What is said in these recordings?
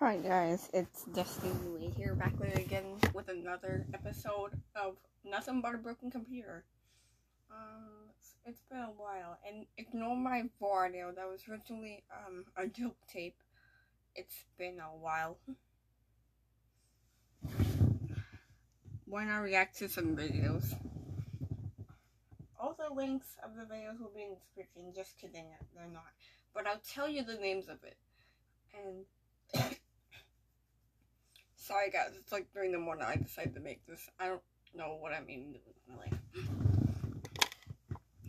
Hi guys, it's Destiny Lee here, back with again with another episode of Nothing But A Broken Computer. It's been a while, and ignore my video that was originally a joke tape. It's been a while. Why not react to some videos? All the links of the videos will be in the description. Just kidding, they're not. But I'll tell you the names of it. And sorry guys, it's like during the morning I decided to make this. I don't know what I mean with my life.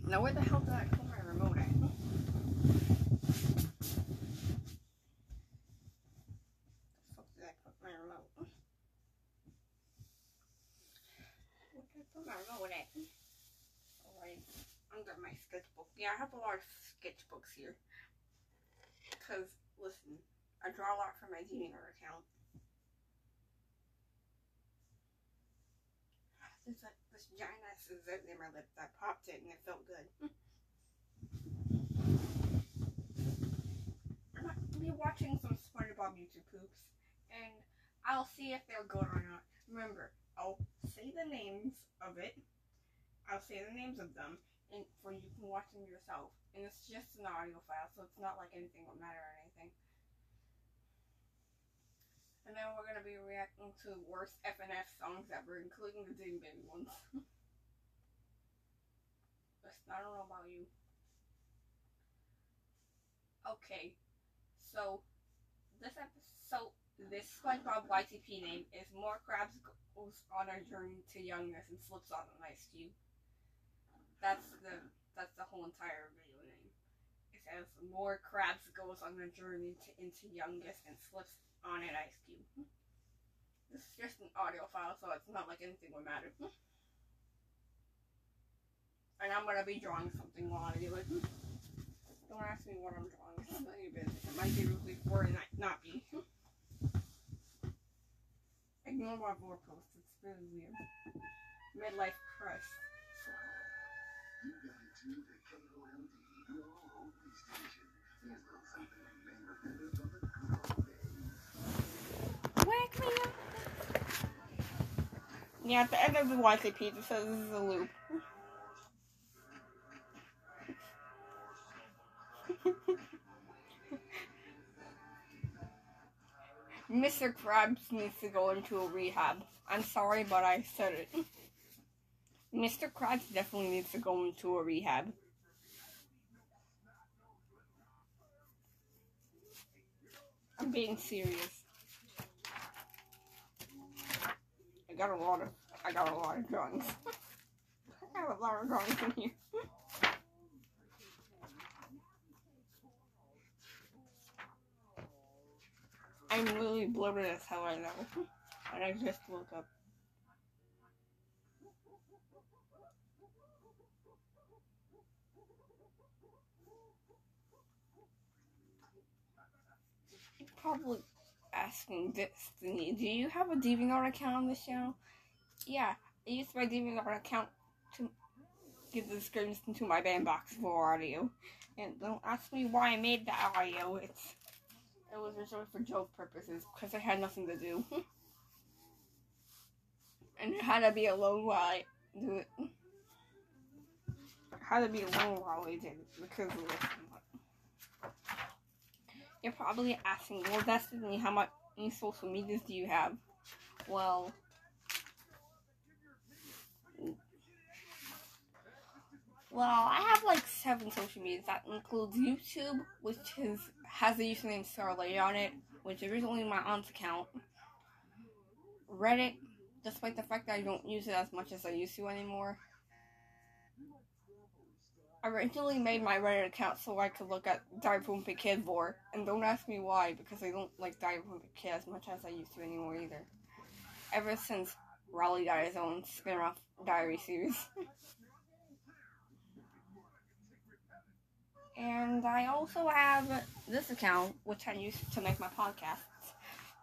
Now where the hell did I put my remote at? The fuck did I put my remote? Where did I put my remote at? Alright, under my sketchbook. Yeah, I have a lot of sketchbooks here. Cause, listen, I draw a lot from my DeviantArt account. There's like this giant ass zit in my lip that popped it and it felt good. I'm going to be watching some Spider-Bob YouTube poops and I'll see if they're good or not. Remember, I'll say the names of it. I'll say the names of them and for you can watch them yourself. And it's just an audio file, so it's not like anything will matter or anything. And now we're going to be reacting to the worst FNF songs ever, including the Ding Baby ones. I don't know about you. Okay, so this episode, this SpongeBob YTP name is More Crabs Goes on a Journey to Youngness and Slips on an Ice Cube. That's the whole entire video name. It says More Crabs Goes on a Journey into Youngness and Slips on an ice cube. This is just an audio file, so it's not like anything would matter. And I'm gonna be drawing something while I do it. Don't ask me what I'm drawing. It's none of your business. It might be really boring, not be. Ignore my board post. It's really weird. Midlife crush. You got it too. They can't go empty. You all hold these stations. There's not something you may remember from the good old days. Wake me up. Yeah, at the end of the YCP, it says this is a loop. Mr. Krabs needs to go into a rehab. I'm sorry, but I said it. Mr. Krabs definitely needs to go into a rehab. I'm being serious. I got a lot of drawings. I have a lot of drawings in here. I'm really bloated as hell right now. And I just woke up. You're probably asking Destiny, do you have a DeviantArt account on this channel? Yeah, I used my DeviantArt account to give the description to my bandbox for audio. And don't ask me why I made that audio. It was reserved for joke purposes because I had nothing to do. And I had to be alone while I do it. I had to be alone while I did it because of this. You're probably asking, well, Destiny, how many social medias do you have? Well, I have like 7 social medias. That includes YouTube, which has the username Starlight on it, which is originally my aunt's account. Reddit, despite the fact that I don't use it as much as I used to anymore. I originally made my Reddit account so I could look at Diploom more, and don't ask me why, because I don't like Diploom as much as I used to anymore either. Ever since Raleigh got his own spin-off diary series. And I also have this account, which I use to make my podcasts.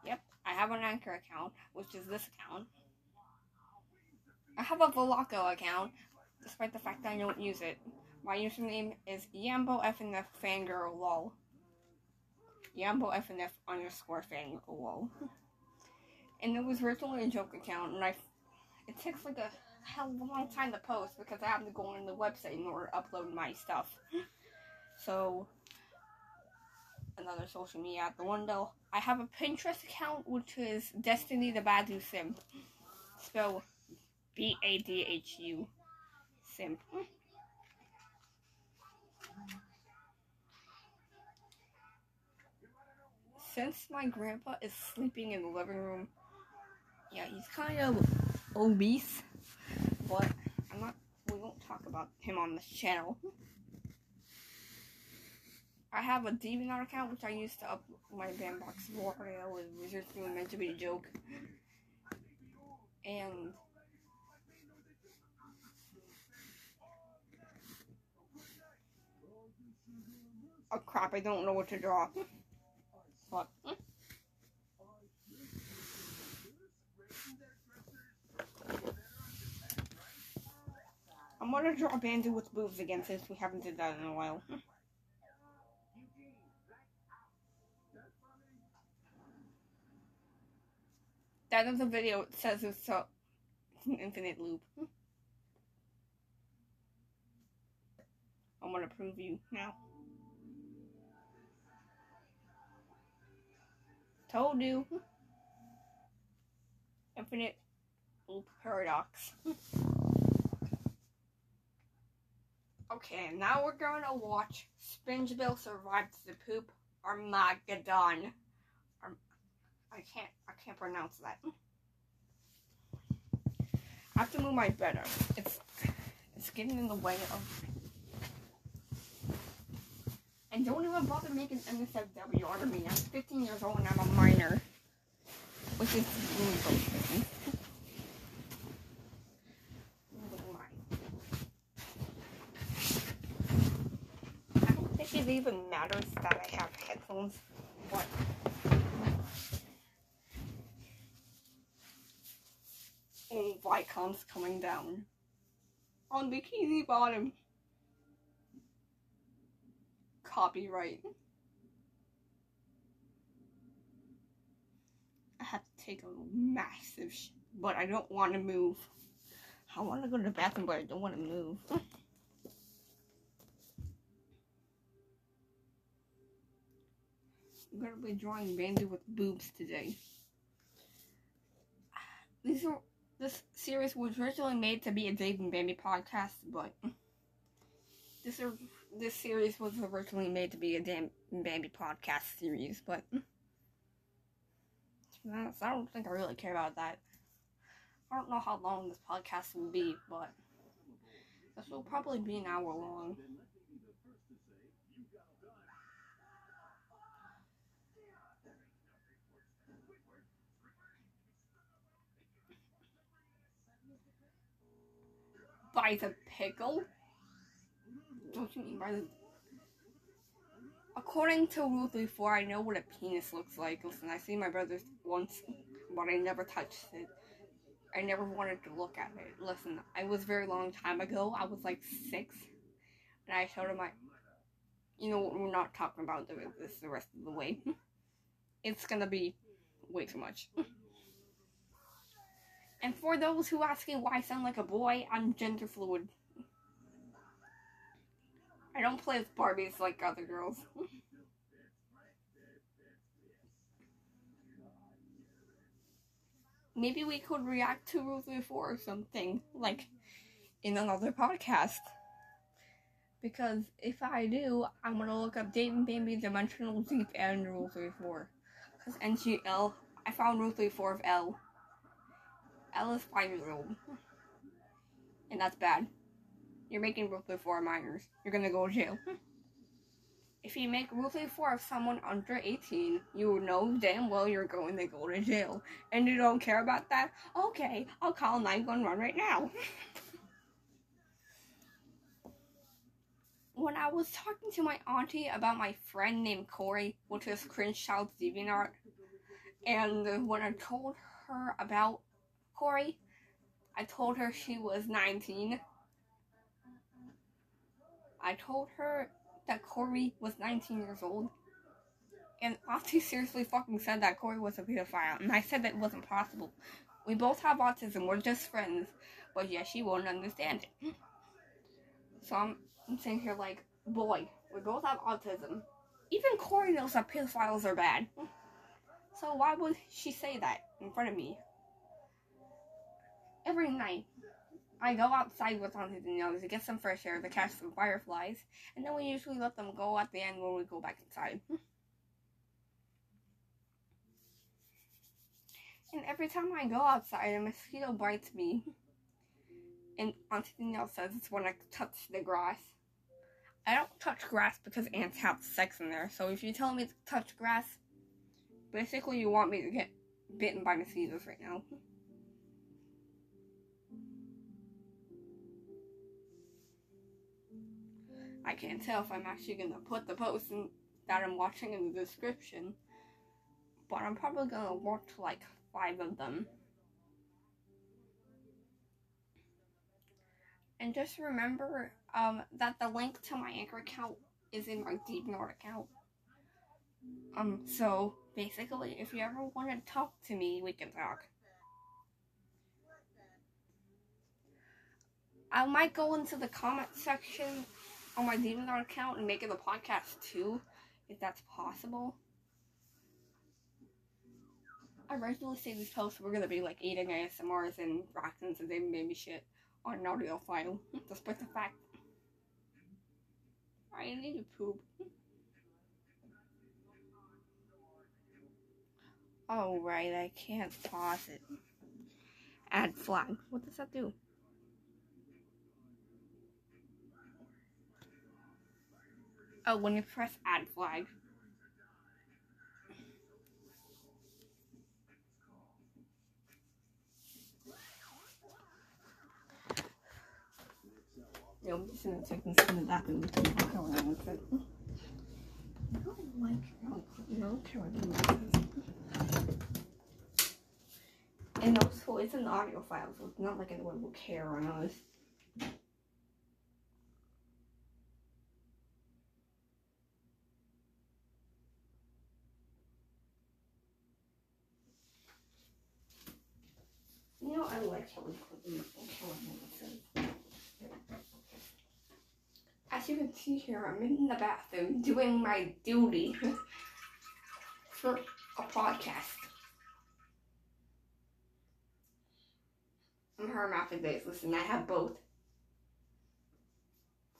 Yep, I have an Anchor account, which is this account. I have a Volaco account, despite the fact that I don't use it. My username is Yambo FNF Fangirl LOL. Yambo FNF underscore Fanny Owo. And it was originally a joke account, and it takes like a hell of a long time to post because I have to go on the website in order to upload my stuff. So, another social media out the window. I have a Pinterest account, which is Destiny the Badu Simp. Spell Badhu Simp. Since my grandpa is sleeping in the living room, yeah, he's kind of obese, but we won't talk about him on this channel. I have a DeviantArt account, which I use to up my bandbox Floor.io with Wizards doing meant to be a joke. And oh crap, I don't know what to draw. But I'm gonna draw a bandit with boobs again since we haven't did that in a while. That of the video says it's an infinite loop. I'm gonna prove you now. Told you. Infinite loop paradox. Okay, now we're gonna watch Spingebill Survives the Poop Armageddon. I can't pronounce that. I have to move my bed up. It's getting in the way of. And don't even bother making NSFW out of me. I'm 15 years old and I'm a minor, which is really bullshit. I don't think it even matters that I have headphones, but. Oh, Viacom's coming down on Bikini Bottom. Copyright. I have to take a massive shit, but I don't want to move. I want to go to the bathroom, but I don't want to move. I'm going to be drawing Bandy with boobs today. This series was originally made to be a Dave and Bambi podcast, but this series was originally made to be a Dave and Bambi podcast series, but to be honest, I don't think I really care about that. I don't know how long this podcast will be, but this will probably be an hour long. By the pickle? Don't you mean by the... According to Rule 34, I know what a penis looks like. Listen, I see my brother's once, but I never touched it. I never wanted to look at it. Listen, I was very long time ago. I was like 6. And I showed him my... You know what, we're not talking about this the rest of the way. It's gonna be way too much. And for those who ask me why I sound like a boy, I'm gender fluid. I don't play with Barbies like other girls. Maybe we could react to Rule 34 or something, like in another podcast. Because if I do, I'm gonna look up Dave and Bambi, Dimensional Deep, and Rule 34. Because NGL, I found Rule 34 of L. L is 5-year-old, and that's bad. You're making Rule 34 minors. You're gonna go to jail. If you make Rule 34 of someone under 18, you know damn well you're going to go to jail. And you don't care about that? Okay, I'll call 911 right now. When I was talking to my auntie about my friend named Corey, which is Cringe Child's DeviantArt, and when I told her about Corey, I told her she was 19. I told her that Corey was 19 years old, and Ati seriously fucking said that Corey was a pedophile, and I said that it wasn't possible. We both have autism, we're just friends, but yeah, she won't understand it. So I'm sitting here like, boy, we both have autism. Even Corey knows that pedophiles are bad. So why would she say that in front of me? Every night, I go outside with Auntie Danielle to get some fresh air to catch some fireflies, and then we usually let them go at the end when we go back inside. And every time I go outside, a mosquito bites me. And Auntie Danielle says it's when I touch the grass. I don't touch grass because ants have sex in there, so if you tell me to touch grass, basically you want me to get bitten by mosquitoes right now. I can't tell if I'm actually going to put the post in, that I'm watching in the description, but I'm probably going to watch like 5 of them. And just remember that the link to my Anchor account is in my DeviantArt account. So basically, if you ever want to talk to me, we can talk. I might go into the comment section on my DeviantArt account and make it a podcast too, if that's possible. I regularly see these posts we're gonna be like eating ASMRs and reactions and Dave and Bambi shit on an audio file, despite the fact I need to poop. Oh right, I can't pause it. Add flag. What does that do? Oh, when you press add flag. No, I'm just gonna take this into that and look around with it. I don't like it. I don't care what. And also, it's an audio file, so it's not like anyone will care or notice. You know, I like how we put them in. As you can see here, I'm in the bathroom doing my duty for a podcast. I'm hermaphrodites. Listen, I have both.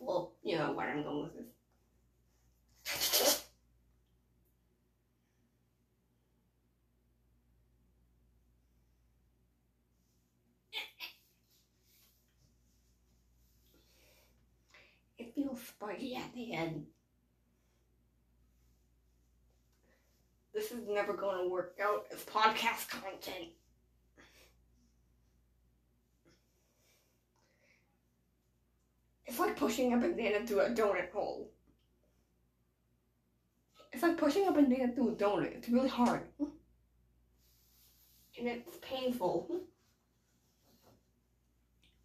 Well, you know where I'm going with this. Sparky at the end. This is never going to work out as podcast content. It's like pushing a banana through a donut hole. It's like pushing a banana through a donut. It's really hard. And it's painful.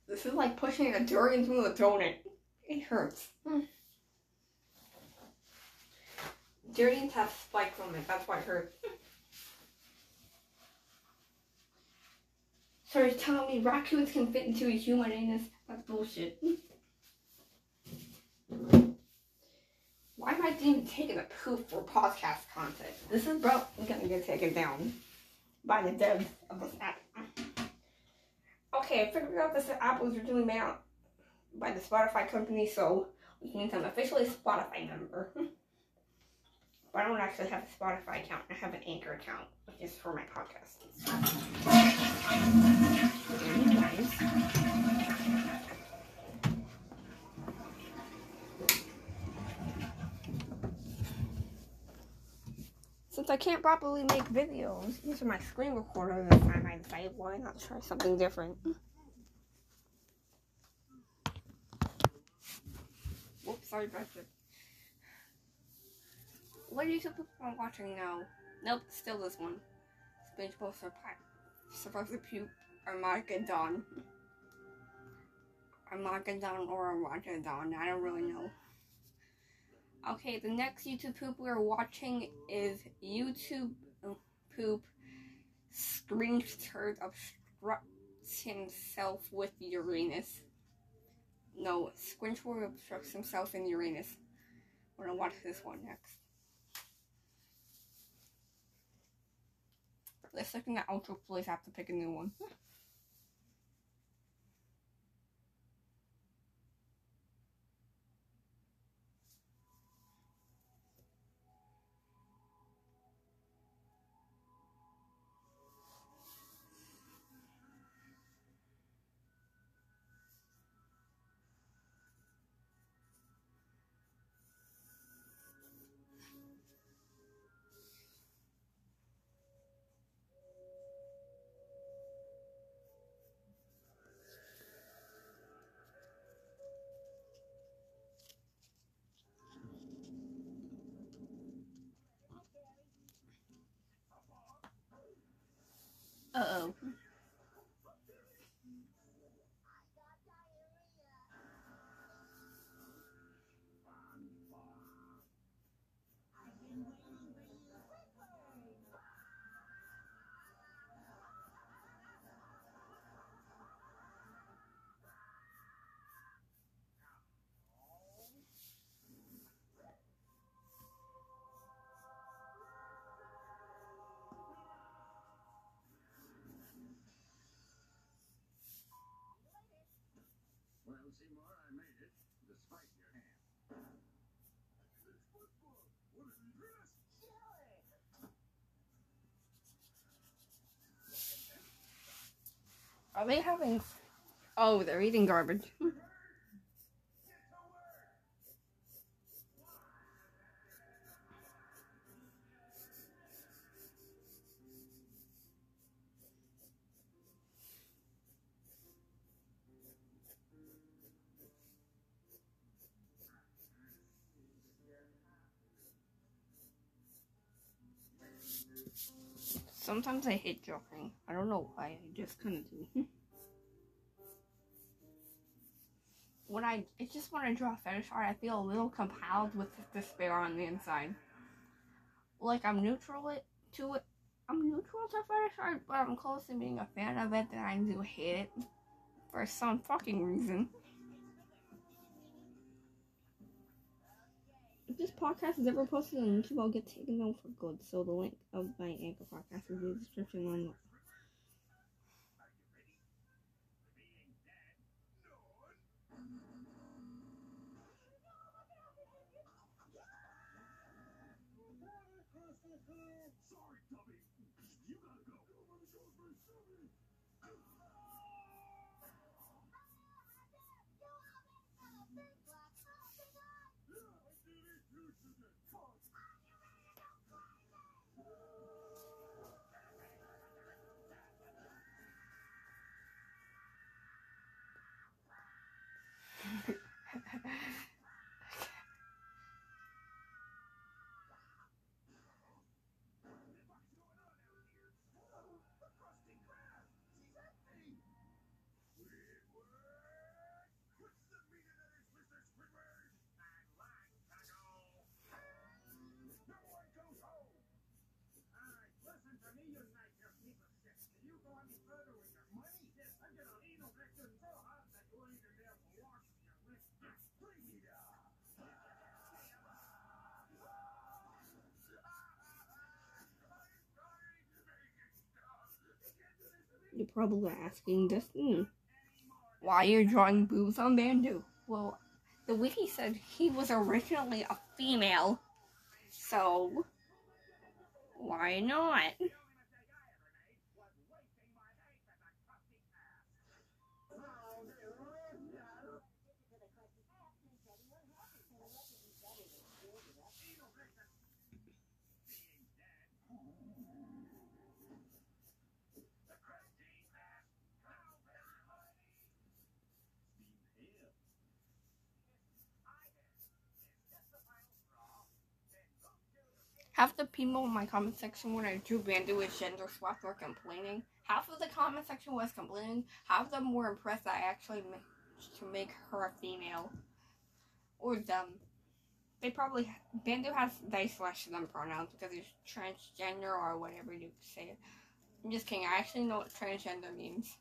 This is like pushing a durian through a donut. It hurts. Durians have spikes on it, that's why it hurts. So you're telling me raccoons can fit into a human anus? That's bullshit. Why am I even taking a poop for podcast content? This is bro gonna get taken down by the devs of this app. Okay, I figured out this app was originally made out by the Spotify company, so which means I'm officially a Spotify member. But I don't actually have a Spotify account. I have an Anchor account, which is for my podcast. Since I can't properly make videos using my screen recorder this time, I decided why not try something different. Whoops, sorry about that. What are you supposed to be watching now? Nope, still this one. SpongeBob supposed to puke Armageddon. Armageddon or Armageddon, I don't really know. Okay, the next YouTube poop we're watching is YouTube poop Screen Turd obstructs himself with Uranus. No, Squinchward obstructs himself in Uranus. We're gonna watch this one next. Let's look in the outro place. I have to pick a new one. Uh-oh. Seymour, I made it, despite your hand. It's football! What an address! Are they having... Oh, they're eating garbage. Sometimes I hate jogging. I don't know why, I just kind of do. When I just want to draw fetish art, I feel a little compelled with despair on the inside. Like I'm neutral to fetish art, but I'm close to being a fan of it, and I do hate it. For some fucking reason. If this podcast is ever posted on YouTube, I'll get taken down for good. So the link of my Anchor podcast is in the description on. You're probably asking, Destiny, why you're drawing boobs on Bandu? Well, the wiki said he was originally a female, so why not? Half the people in my comment section when I drew Bandu with gender swapped were complaining. Half of the comment section was complaining. Half of them were impressed that I actually managed to make her a female. Or them. they probably, Badu has they/them pronouns because he's transgender or whatever you say it. I'm just kidding, I actually know what transgender means.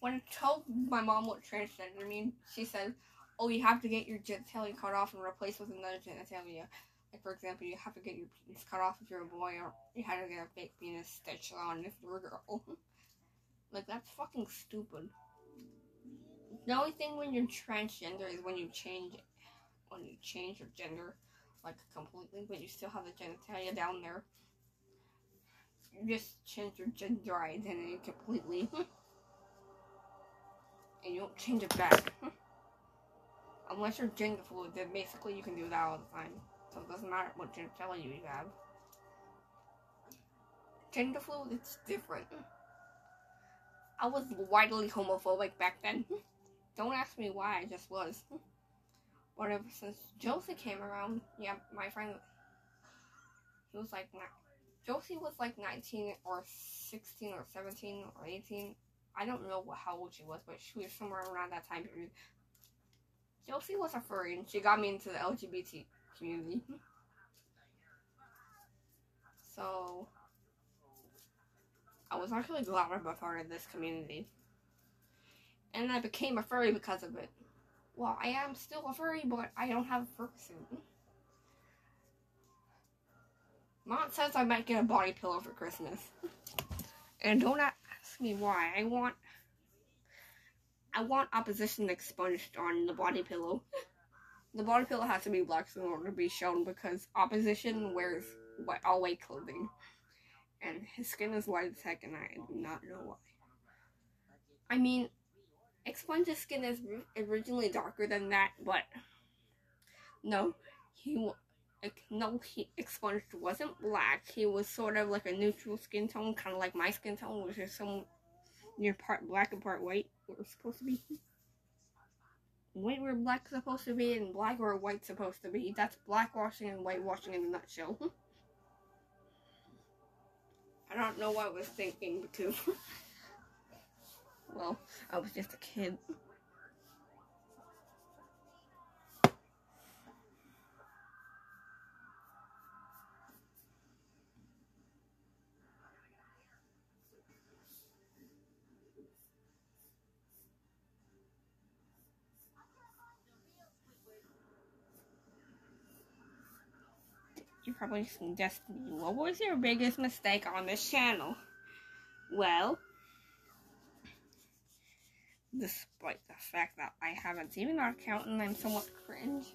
When I told my mom what transgender means, she said, oh, you have to get your genitalia cut off and replaced with another genitalia. Like, for example, you have to get your penis cut off if you're a boy, or you have to get a fake penis stitched on if you're a girl. Like, that's fucking stupid. The only thing when you're transgender is when you change it. When you change your gender, like, completely, but you still have the genitalia down there. You just change your gender identity completely. And you don't change it back. Unless you're gender fluid, then basically you can do that all the time. So it doesn't matter what genitalia you have. Gender fluid, it's different. I was widely homophobic back then. Don't ask me why, I just was. Whatever, since Josie came around, yeah, my friend, he was like, Josie was like 19 or 16 or 17 or 18. I don't know how old she was, but she was somewhere around that time period. Josie was a furry, and she got me into the LGBT community. So I was actually glad I was a part of this community. And I became a furry because of it. Well, I am still a furry, but I don't have a fur suit. Mom says I might get a body pillow for Christmas. And don't ask me why. I want Opposition Expunged on the body pillow. The body pillow has to be black in order to be shown because Opposition wears all white clothing. And his skin is white as heck, and I do not know why. I mean, Expunge's skin is originally darker than that, but no, Expunged wasn't black. He was sort of like a neutral skin tone, kind of like my skin tone, which is some near part black and part white. What we're supposed to be. White where black's supposed to be, and black where white's supposed to be. That's blackwashing and whitewashing in a nutshell. I don't know what I was thinking, because, well, I was just a kid. You're probably some Destiny. What was your biggest mistake on this channel? Well, despite the fact that I have a DeviantArt account and I'm somewhat cringe,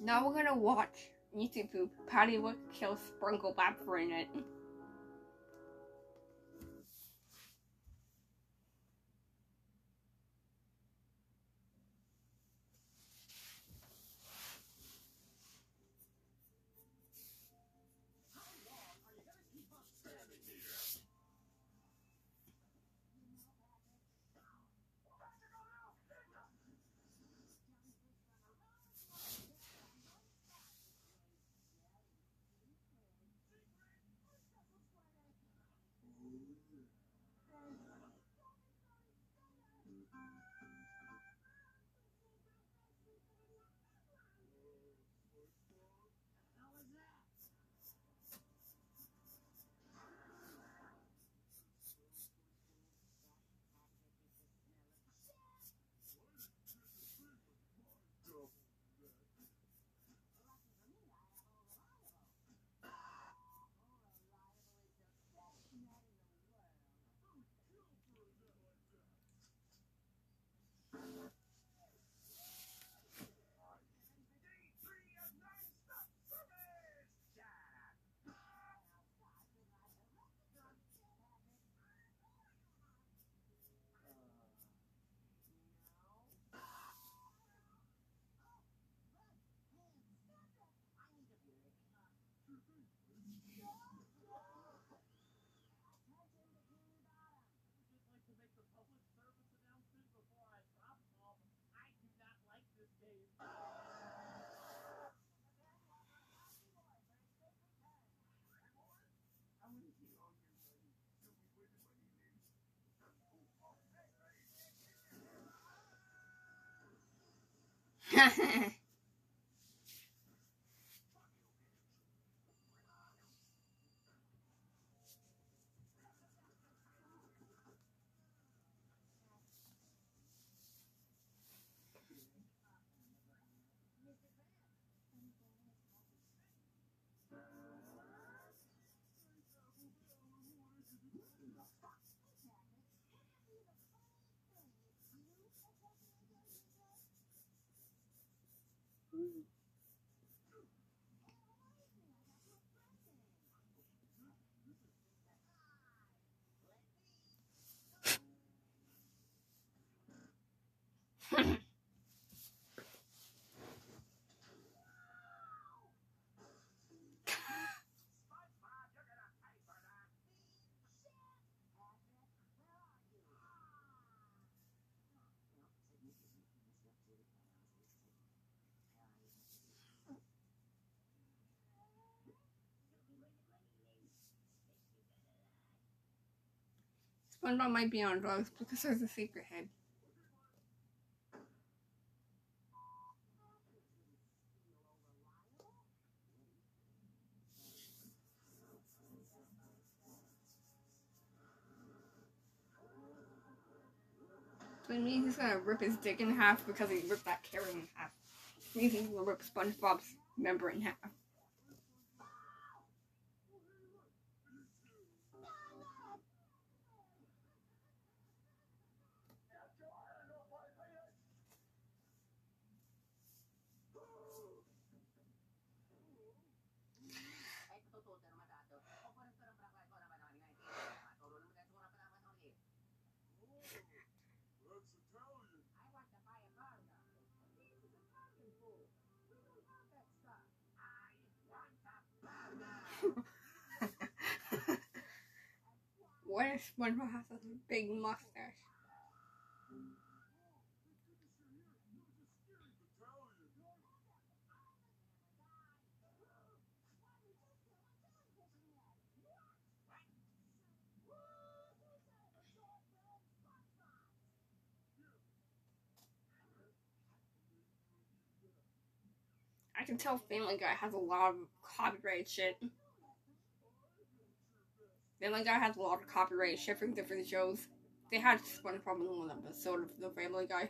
now we're gonna watch YouTube poop. Patty would kill Sprinkle Bap for a minute. SpongeBob might be on drugs because there's a secret head. So it means he's gonna rip his dick in half because he ripped that carrot in half. It means he will rip SpongeBob's member in half. What if SpongeBob has such a big mustache? I can tell Family Guy has a lot of copyright shit. Family Guy has a lot of copyright shit from different shows. They had SpongeBob in one episode of The Family Guy.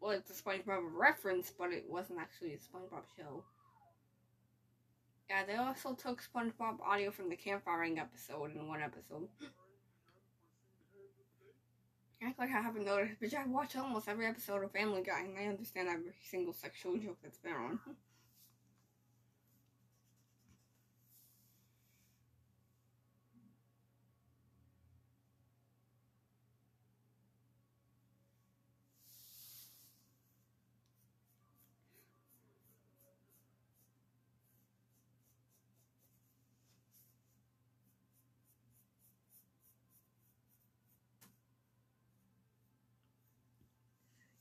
Well, it's a SpongeBob reference, but it wasn't actually a SpongeBob show. Yeah, they also took SpongeBob audio from the Campfire Ring episode in one episode. I act like I haven't noticed, but I watch almost every episode of Family Guy, and I understand every single sexual joke that's there on.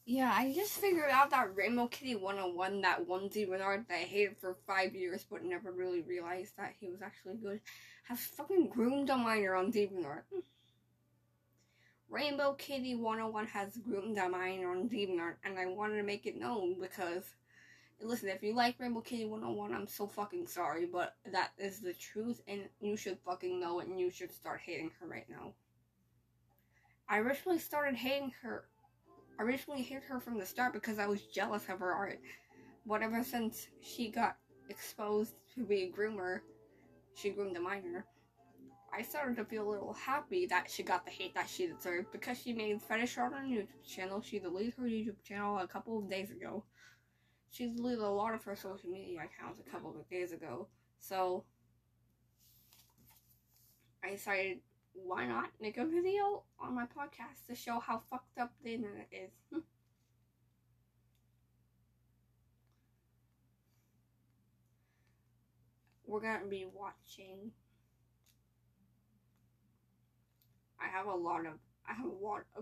Yeah, I just figured out that Rainbow Kitty 101, that onesie Renard that I hated for 5 years but never really realized that he was actually good, has fucking groomed a minor on Dave and Art. Rainbow Kitty 101 has groomed a minor on Dave and Art, and I wanted to make it known because, listen, if you like Rainbow Kitty 101, I'm so fucking sorry, but that is the truth, and you should fucking know it, and you should start hating her right now. I originally started hating her. I originally hated her from the start because I was jealous of her art, but ever since she got exposed to be a groomer, she groomed a minor, I started to feel a little happy that she got the hate that she deserved because she made fetish art on her YouTube channel. She deleted her YouTube channel a couple of days ago. She deleted a lot of her social media accounts a couple of days ago, so I decided, why not make a video on my podcast to show how fucked up the internet is? We're gonna be watching. I have a lot of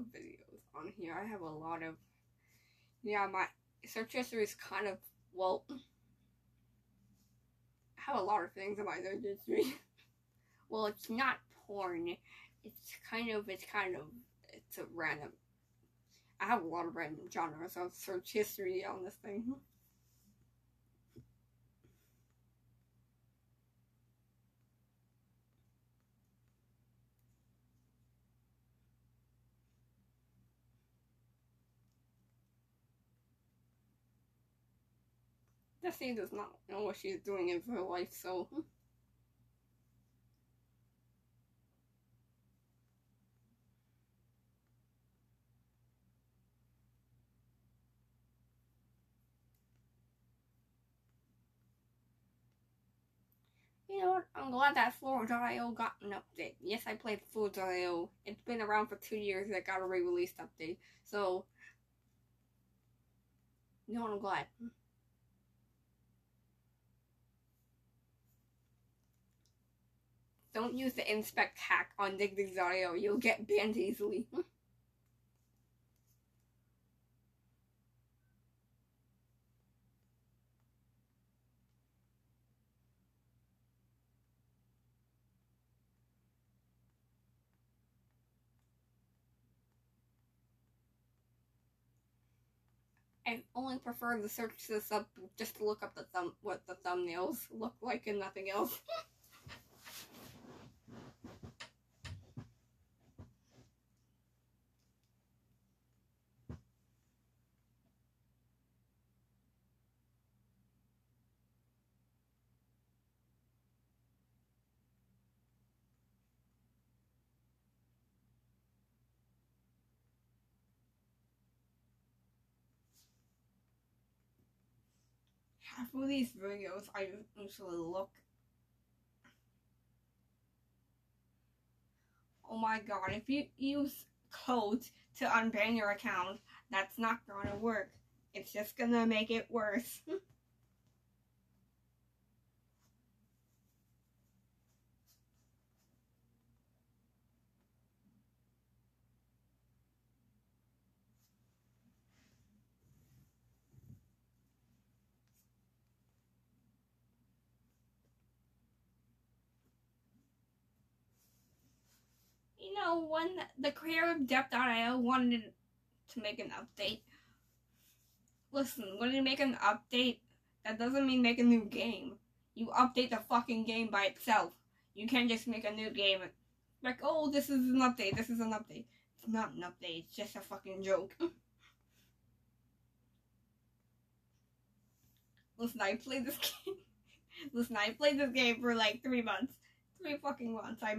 videos on here. I have a lot of, yeah, my search history is kind of, well, I have a lot of things in my search history. Well, it's not porn. It's kind of, it's a random. I have a lot of random genres of search history on this thing. Destiny does not know what she's doing in her life, so... You know what, I'm glad that Floor.io got an update. Yes, I played Floor.io. It's been around for 2 years and it got a re-released update, so... You know what, I'm glad. Don't use the inspect hack on DigDig.io, you'll get banned easily. I only prefer to search this up just to look up the what the thumbnails look like and nothing else. For these videos, I usually look. Oh my god, if you use codes to unban your account, that's not gonna work. It's just gonna make it worse. When the creator of Depth.io wanted to make an update. Listen, when you make an update, that doesn't mean make a new game. You update the fucking game by itself. You can't just make a new game. Like, oh, this is an update, this is an update. It's not an update, it's just a fucking joke. Listen, I played this game. Listen, I played this game for like 3 months. 3 fucking months. I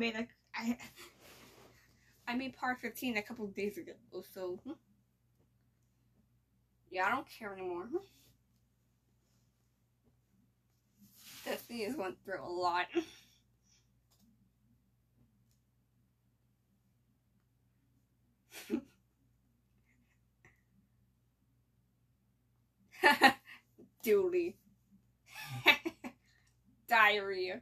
made part 15 a couple of days ago, so... Yeah, I don't care anymore. Destiny has went through a lot. Dooley. Diarrhea.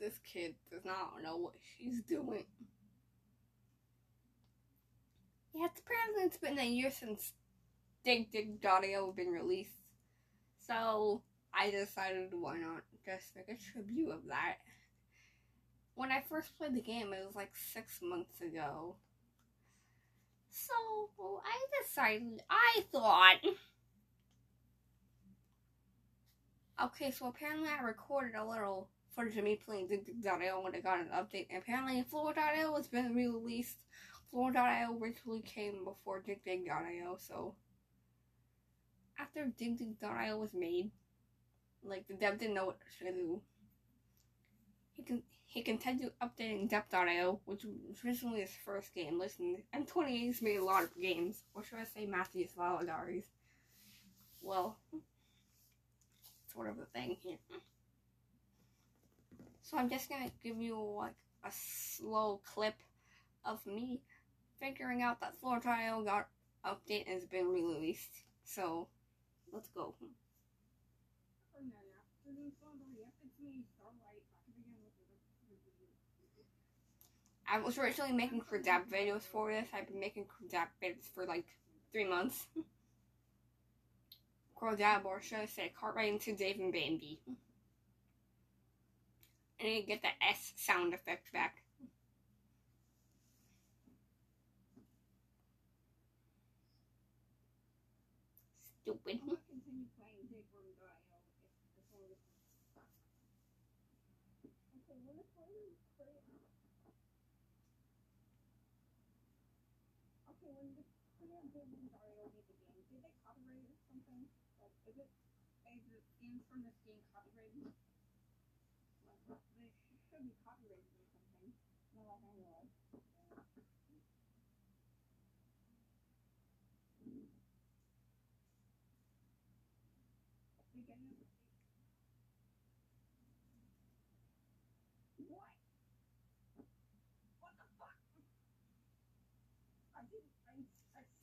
This kid does not know what she's doing. Yeah, apparently it's been a year since DigDig.io has been released. So, I decided why not just make a tribute of that. When I first played the game, it was like 6 months ago. So, I thought... Okay, so apparently I recorded a little... footage of me playing DigDig.io when I got an update. And apparently, Floor.io has been released. Floor.io originally came before DigDig.io, so... After DigDig.io was made, like, the dev didn't know what to do. He continued updating Depth.io, which was originally his first game. Listen, M28's made a lot of games. Or should I say Matthew Validari's? well, sort of a thing here. So I'm just gonna give you like a slow clip of me figuring out that Floor.io got update has been released. So let's go. I was originally making Crudab videos for this. I've been making Crudab videos for like 3 months. Crudab, or should I say, Cartwright into Dave and Bambi. I need to get the S sound effect back. Stupid.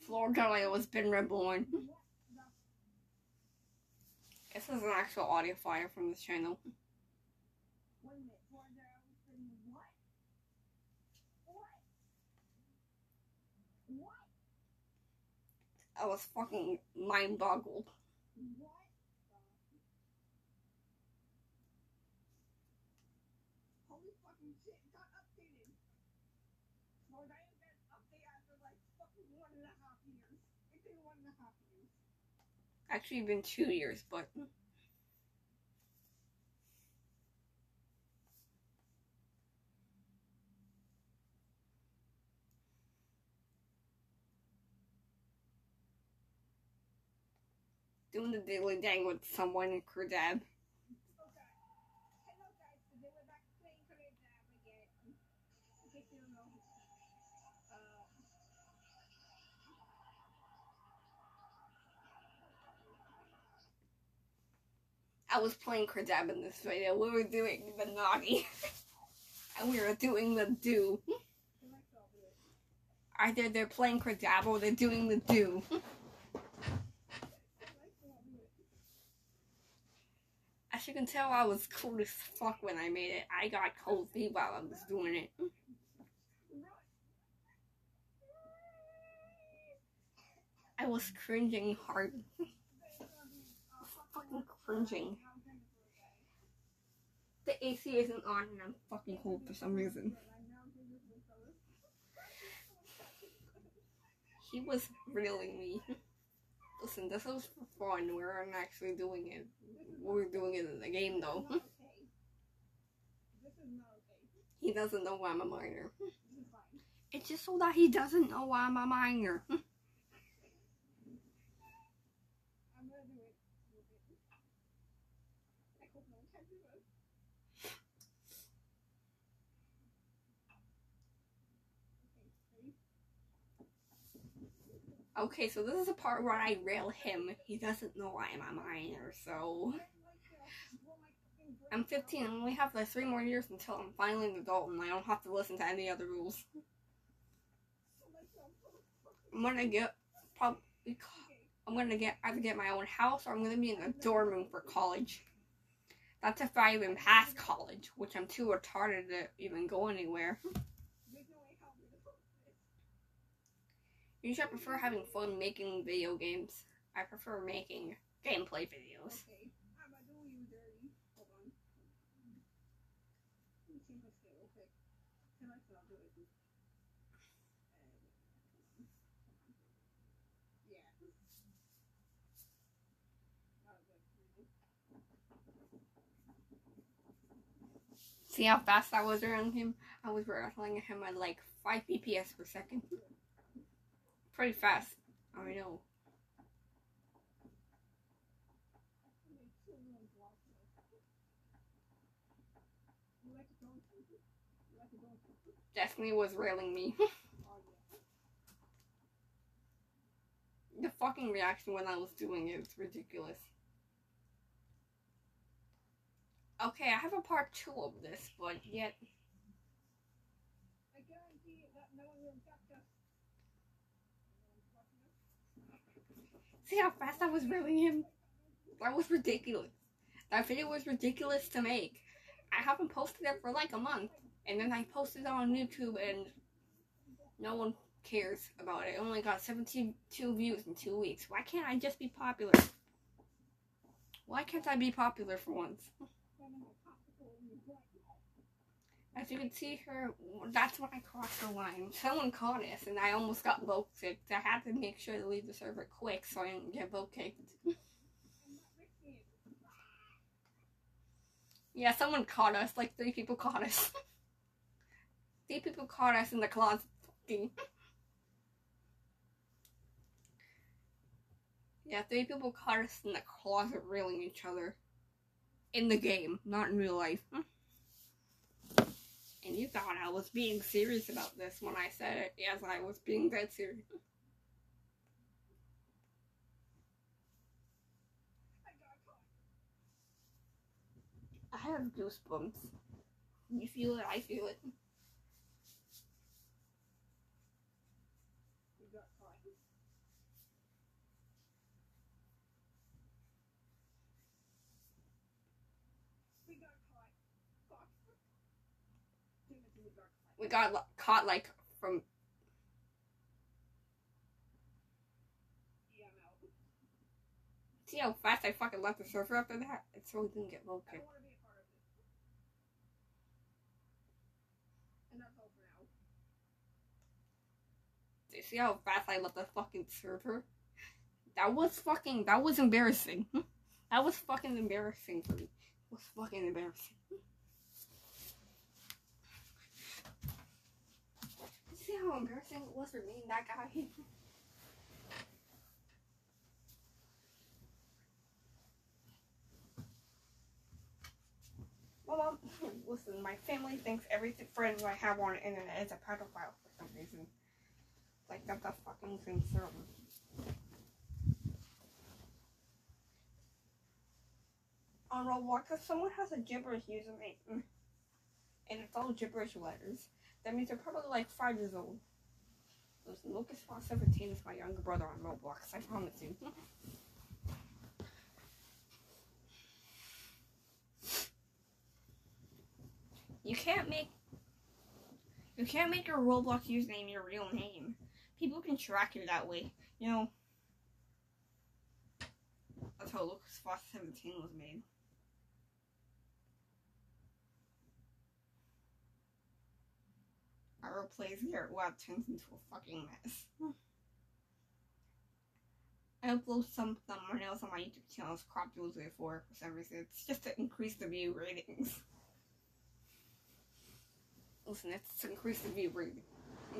Floor.io has been reborn. This is an actual audio file from this channel. Wait a minute, what? What? What? I was fucking mind boggled. What? Holy fucking shit, it got updated. Floor.io got an update after like fucking 1.5 years. It's been 1.5 years. Actually, been 2 years, but doing the daily dang with someone in Kredab. I was playing Kredab in this video. We were doing the naughty. And we were doing the do. Either they're playing Kredab or they're doing the do. As you can tell, I was cold as fuck when I made it. I got cozy while I was doing it. I was cringing hard. I'm cringing. The AC isn't on and I'm fucking cold for some reason. He was reeling me. Listen, this was for fun. We weren't actually doing it. We were doing it in the game though. He doesn't know why I'm a minor. It's just so that he doesn't know why I'm a minor. Okay, so this is the part where I rail him. He doesn't know I'm a minor, so... I'm 15 and we have like 3 more years until I'm finally an adult and I don't have to listen to any other rules. I'm gonna either get my own house or I'm gonna be in a dorm room for college. That's if I even pass college, which I'm too retarded to even go anywhere. Usually I prefer having fun making video games. I prefer making gameplay videos. Okay. I'm not doing you dirty. Hold on. Let me change my scale real quick. Can I still do it? Yeah. See how fast I was around him? I was rattling at him at like 5 FPS per second. Pretty fast, I know. Destiny was railing me. The fucking reaction when I was doing it. It's ridiculous. Okay, I have a part 2 of this, but yet... I guarantee that no one will catch us. See how fast I was reeling him? That was ridiculous. That video was ridiculous to make. I haven't posted it for like a month, and then I posted it on YouTube and no one cares about it. I only got 72 views in 2 weeks. Why can't I just be popular? Why can't I be popular for once? As you can see here, that's when I crossed the line. Someone caught us and I almost got boat kicked. I had to make sure to leave the server quick so I didn't get boat kicked. Yeah, someone caught us. Like 3 people caught us. 3 people caught us in the closet. Yeah, 3 people caught us in the closet reeling each other. In the game, not in real life. And you thought I was being serious about this when I said it. Yes, I was being dead serious. I have goosebumps. You feel it, I feel it. We got caught, like, from... Yeah, no. See how fast I fucking left the server after that? And so we didn't get low kicked. See how fast I left the fucking server? That was embarrassing. That was fucking embarrassing for me. It was fucking embarrassing. See how embarrassing it was for me and that guy. Well, listen, my family thinks every friend I have on the internet is a pedophile for some reason. Like, that's a fucking concern. On Roblox, someone has a gibberish username, and it's all gibberish letters. That means they're probably like 5 years old. Listen, LucasFox17 is my younger brother on Roblox, I promise you. You can't make your Roblox username your real name. People can track you that way, you know. That's how LucasFox17 was made. I replace Garrett Wab turns into a fucking mess. I upload someone else on my YouTube channel as Crop User 4 for some reason. It's just to increase the view ratings. Listen, it's to increase the view ratings,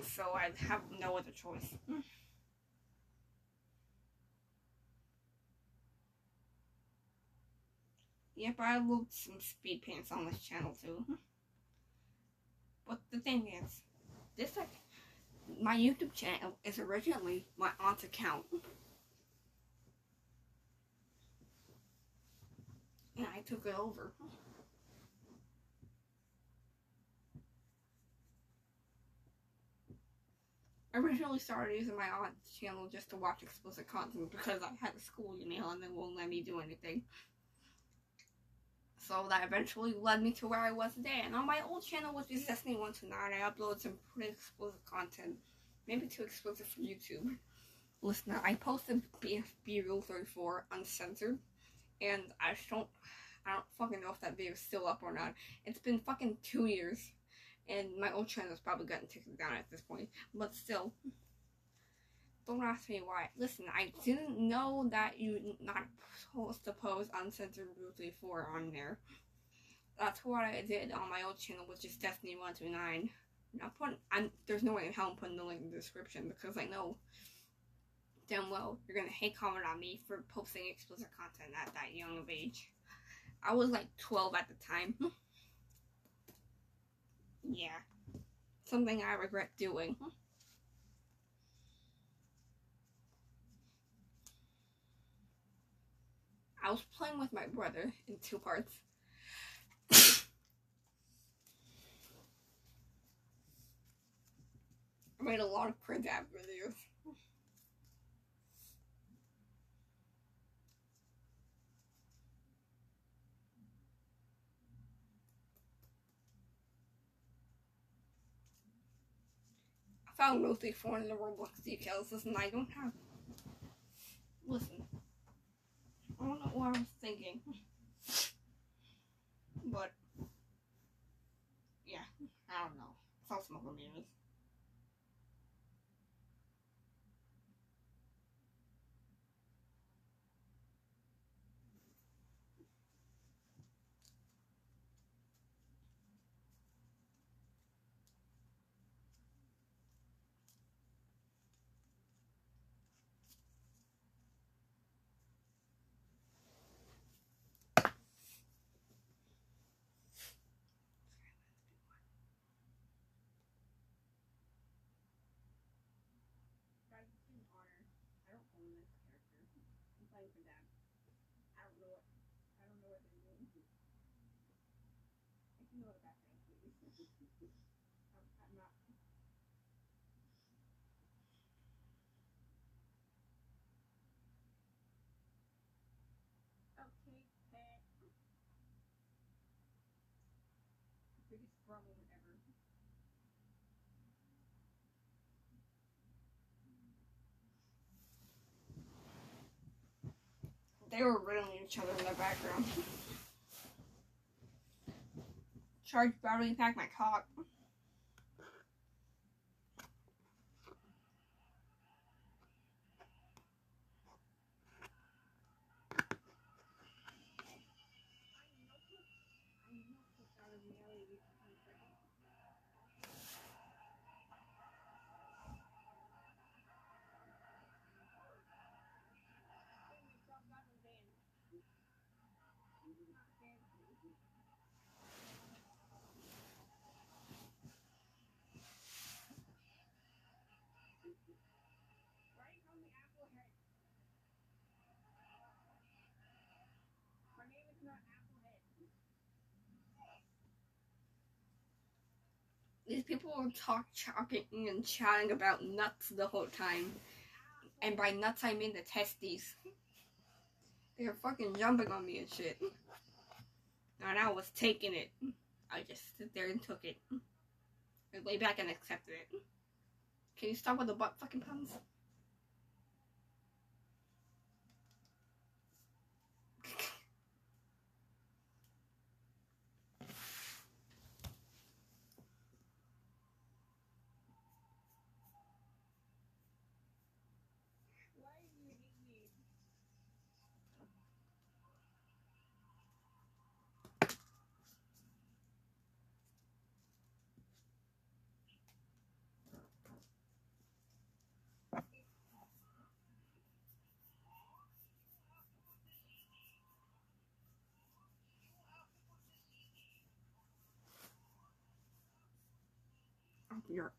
so I have no other choice. Yep, I upload some speed paints on this channel too. But the thing is, my YouTube channel is originally my aunt's account. And I took it over. I originally started using my aunt's channel just to watch explicit content because I had a school email and they won't let me do anything. So that eventually led me to where I was today. And on my old channel, which is Destiny129, I uploaded some pretty explicit content. Maybe too explicit for YouTube. Listen, I posted BFB Rule 34 uncensored. And I don't fucking know if that video is still up or not. It's been fucking 2 years. And my old channel's probably gotten taken down at this point. But still. Don't ask me why. Listen, I didn't know that you're not supposed to post uncensored Rule 34 on there. That's what I did on my old channel, which is Destiny129. There's no way how I'm putting the link in the description because I know damn well you're gonna hate comment on me for posting explicit content at that young of age. I was like 12 at the time. Yeah, something I regret doing. I was playing with my brother in two parts. I made a lot of Kredab videos. I found mostly for in the Roblox details. Listen, I don't have. Listen, I don't know what I was thinking, but yeah, I don't know. It's all smoke mirrors. They were riddling each other in the background. Charge battery pack my cock. These people were talking and chatting about nuts the whole time. And by nuts, I mean the testes. They were fucking jumping on me and shit. And I was taking it. I just stood there and took it. I lay back and accepted it. Can you stop with the butt fucking puns? You're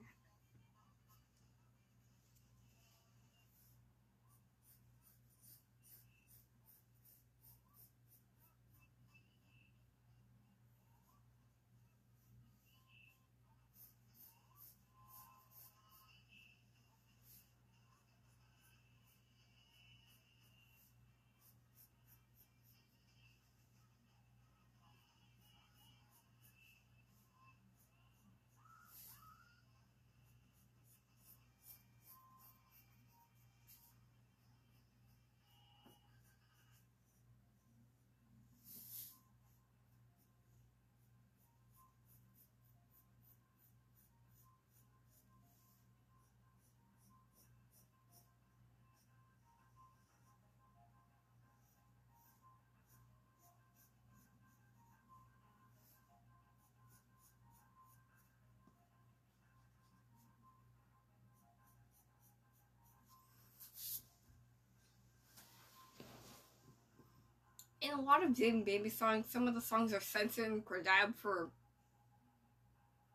in a lot of Dave and Bambi songs, some of the songs are censoring Crudab for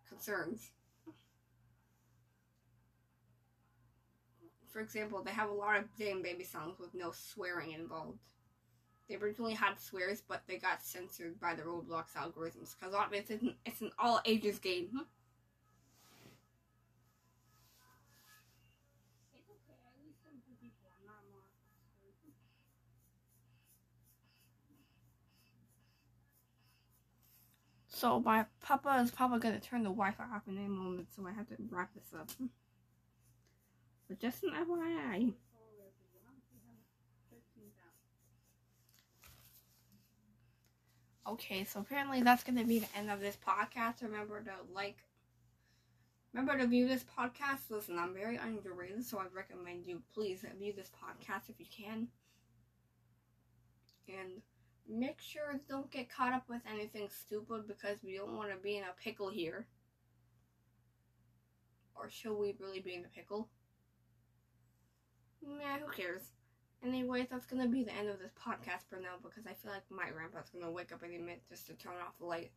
concerns. For example, they have a lot of Dave and Bambi songs with no swearing involved. They originally had swears, but they got censored by the Roblox algorithms, because obviously it's an all-ages game. So my papa is probably going to turn the Wi-Fi off in a moment, so I have to wrap this up. But just an FYI. Okay, so apparently that's going to be the end of this podcast. Remember to view this podcast. Listen, I'm very underrated, so I recommend you please view this podcast if you can. And make sure don't get caught up with anything stupid, because we don't want to be in a pickle here. Or should we really be in a pickle? Nah, who cares? Anyways, that's going to be the end of this podcast for now, because I feel like my grandpa's going to wake up any minute just to turn off the light.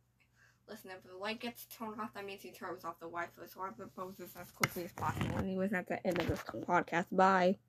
Listen, if the light gets turned off, that means he turns off the Wi-Fi, so I propose this as quickly as possible. Anyways, that's the end of this podcast. Bye.